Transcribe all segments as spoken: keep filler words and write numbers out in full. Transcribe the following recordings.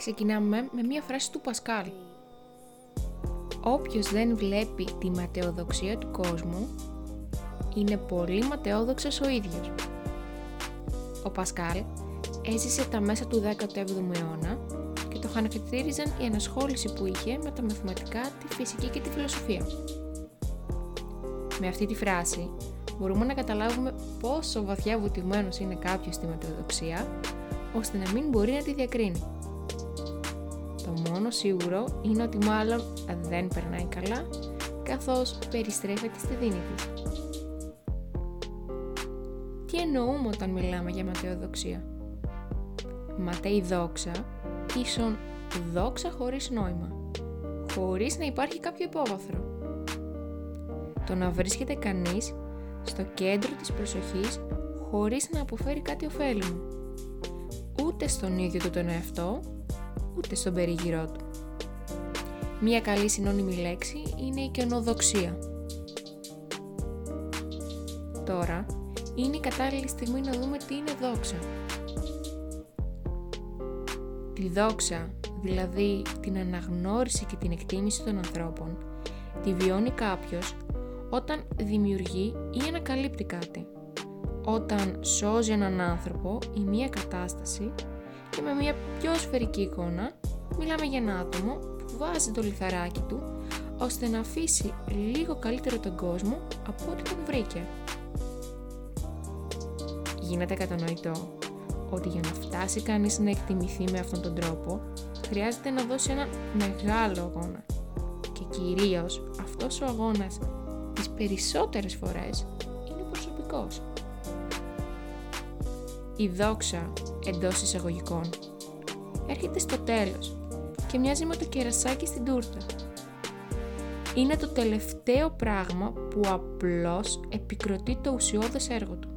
Ξεκινάμε με μία φράση του Πασκάλ. Όποιος δεν βλέπει τη ματαιοδοξία του κόσμου, είναι πολύ ματαιόδοξος ο ίδιος. Ο Πασκάλ έζησε τα μέσα του δέκατου έβδομου αιώνα και το χαρακτηρίζαν η ενασχόληση που είχε με τα μαθηματικά, τη φυσική και τη φιλοσοφία. Με αυτή τη φράση μπορούμε να καταλάβουμε πόσο βαθιά βουτυγμένος είναι κάποιος στη ματαιοδοξία, ώστε να μην μπορεί να τη διακρίνει. Το μόνο σίγουρο είναι ότι μάλλον δεν περνάει καλά, καθώς περιστρέφεται στη δίνη της. Τι εννοούμε όταν μιλάμε για ματαιοδοξία? Ματέη δόξα ίσον δόξα χωρίς νόημα, χωρίς να υπάρχει κάποιο υπόβαθρο. Το να βρίσκεται κανείς στο κέντρο της προσοχής χωρίς να αποφέρει κάτι ωφέλιμο, ούτε στον ίδιο του τον εαυτό, ούτε στον περίγυρό του. Μία καλή συνώνυμη λέξη είναι η κενοδοξία. Τώρα είναι η κατάλληλη στιγμή να δούμε τι είναι δόξα. Τη δόξα, δηλαδή την αναγνώριση και την εκτίμηση των ανθρώπων, τη βιώνει κάποιος όταν δημιουργεί ή ανακαλύπτει κάτι, όταν σώζει έναν άνθρωπο ή μία κατάσταση. Και με μια πιο σφαιρική εικόνα, μιλάμε για ένα άτομο που βάζει το λιθαράκι του ώστε να αφήσει λίγο καλύτερο τον κόσμο από ό,τι τον βρήκε. Γίνεται κατανοητό ότι για να φτάσει κανείς να εκτιμηθεί με αυτόν τον τρόπο, χρειάζεται να δώσει έναν μεγάλο αγώνα. Και κυρίως αυτός ο αγώνας τις περισσότερες φορές είναι προσωπικός. Η δόξα, εντός εισαγωγικών, έρχεται στο τέλος και μοιάζει με το κερασάκι στην τούρτα. Είναι το τελευταίο πράγμα που απλώς επικροτεί το ουσιώδες έργο του.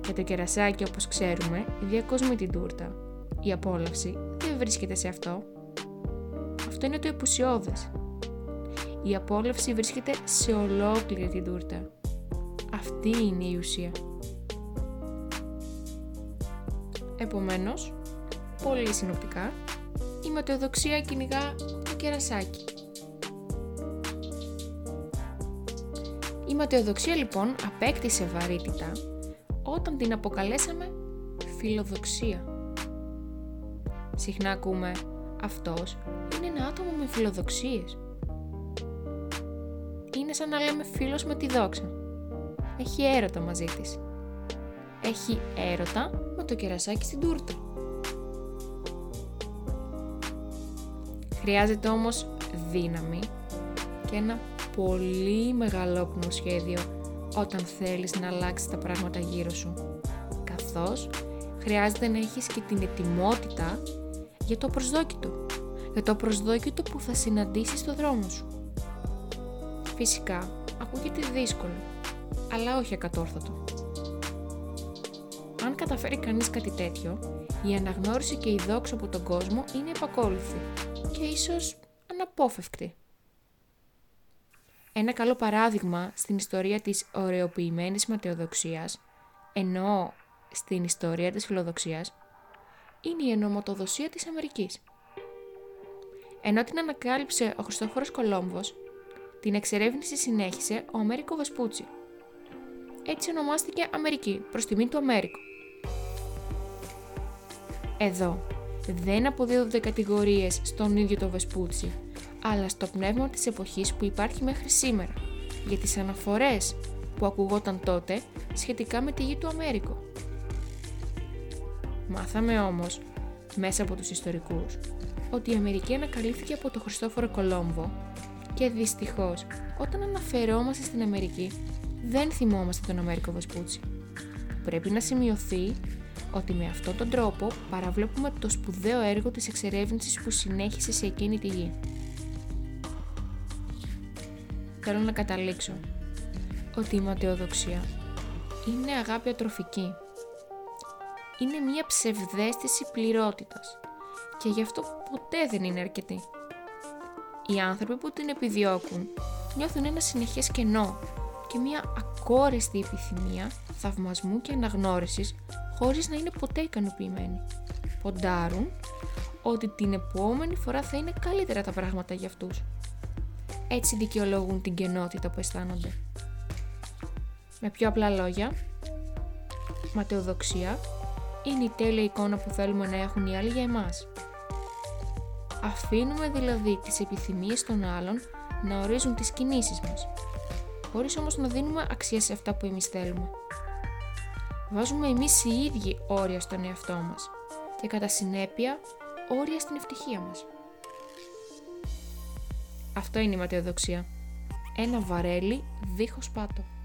Και το κερασάκι, όπως ξέρουμε, διακοσμεί την τούρτα. Η απόλαυση δεν βρίσκεται σε αυτό. Αυτό είναι το επουσιώδες. Η απόλαυση βρίσκεται σε ολόκληρη την τούρτα. Αυτή είναι η ουσία. Επομένως, πολύ συνοπτικά, η ματαιοδοξία κυνηγά το κερασάκι. Η ματαιοδοξία λοιπόν απέκτησε βαρύτητα όταν την αποκαλέσαμε φιλοδοξία. Συχνά ακούμε «αυτός είναι ένα άτομο με φιλοδοξίες». Είναι σαν να λέμε φίλος με τη δόξα. Έχει έρωτα μαζί της. Έχει έρωτα με το κερασάκι στην τούρτα. Χρειάζεται όμως δύναμη και ένα πολύ μεγαλόπνοο σχέδιο όταν θέλεις να αλλάξεις τα πράγματα γύρω σου, καθώς χρειάζεται να έχεις και την ετοιμότητα για το προσδόκιτο, για το προσδόκιτο που θα συναντήσεις στο δρόμο σου. Φυσικά, ακούγεται δύσκολο, αλλά όχι ακατόρθωτο. Αν καταφέρει κανείς κάτι τέτοιο, η αναγνώριση και η δόξα από τον κόσμο είναι επακόλουθη και ίσως αναπόφευκτη. Ένα καλό παράδειγμα στην ιστορία της ωρεοποιημένης ματαιοδοξίας, εννοώ στην ιστορία της φιλοδοξίας, είναι η ενωματοδοσία της Αμερικής. Ενώ την ανακάλυψε ο Χριστόφορος Κολόμβος, την εξερεύνηση συνέχισε ο Αμέριγκο Βεσπούτσι. Έτσι ονομάστηκε Αμερική, προς τιμή του Αμέριγκο. Εδώ δεν αποδίδονται κατηγορίες στον ίδιο το Βεσπούτσι, αλλά στο πνεύμα της εποχής που υπάρχει μέχρι σήμερα, για τις αναφορές που ακουγόταν τότε σχετικά με τη γη του Αμέριγκο. Μάθαμε όμως, μέσα από τους ιστορικούς, ότι η Αμερική ανακαλύφθηκε από τον Χριστόφορο Κολόμβο και δυστυχώς, όταν αναφερόμαστε στην Αμερική, δεν θυμόμαστε τον Αμέριγκο Βεσπούτσι. Πρέπει να σημειωθεί ότι με αυτόν τον τρόπο παραβλέπουμε το σπουδαίο έργο της εξερεύνησης που συνέχισε σε εκείνη τη γη. Θέλω να καταλήξω ότι η ματαιοδοξία είναι αγάπη ατροφική. Είναι μια ψευδαίσθηση πληρότητας και γι' αυτό ποτέ δεν είναι αρκετή. Οι άνθρωποι που την επιδιώκουν νιώθουν ένα συνεχές κενό και μια ακόριστη επιθυμία θαυμασμού και αναγνώρισης χωρίς να είναι ποτέ ικανοποιημένοι. Ποντάρουν ότι την επόμενη φορά θα είναι καλύτερα τα πράγματα για αυτούς. Έτσι δικαιολογούν την κενότητα που αισθάνονται. Με πιο απλά λόγια, ματαιοδοξία είναι η τέλεια εικόνα που θέλουμε να έχουν οι άλλοι για εμάς. Αφήνουμε δηλαδή τις επιθυμίες των άλλων να ορίζουν τις κινήσεις μας, χωρίς όμως να δίνουμε αξία σε αυτά που εμείς θέλουμε. Βάζουμε εμείς οι ίδιοι όρια στον εαυτό μας και κατά συνέπεια όρια στην ευτυχία μας. Αυτό είναι η ματαιοδοξία. Ένα βαρέλι δίχως πάτο.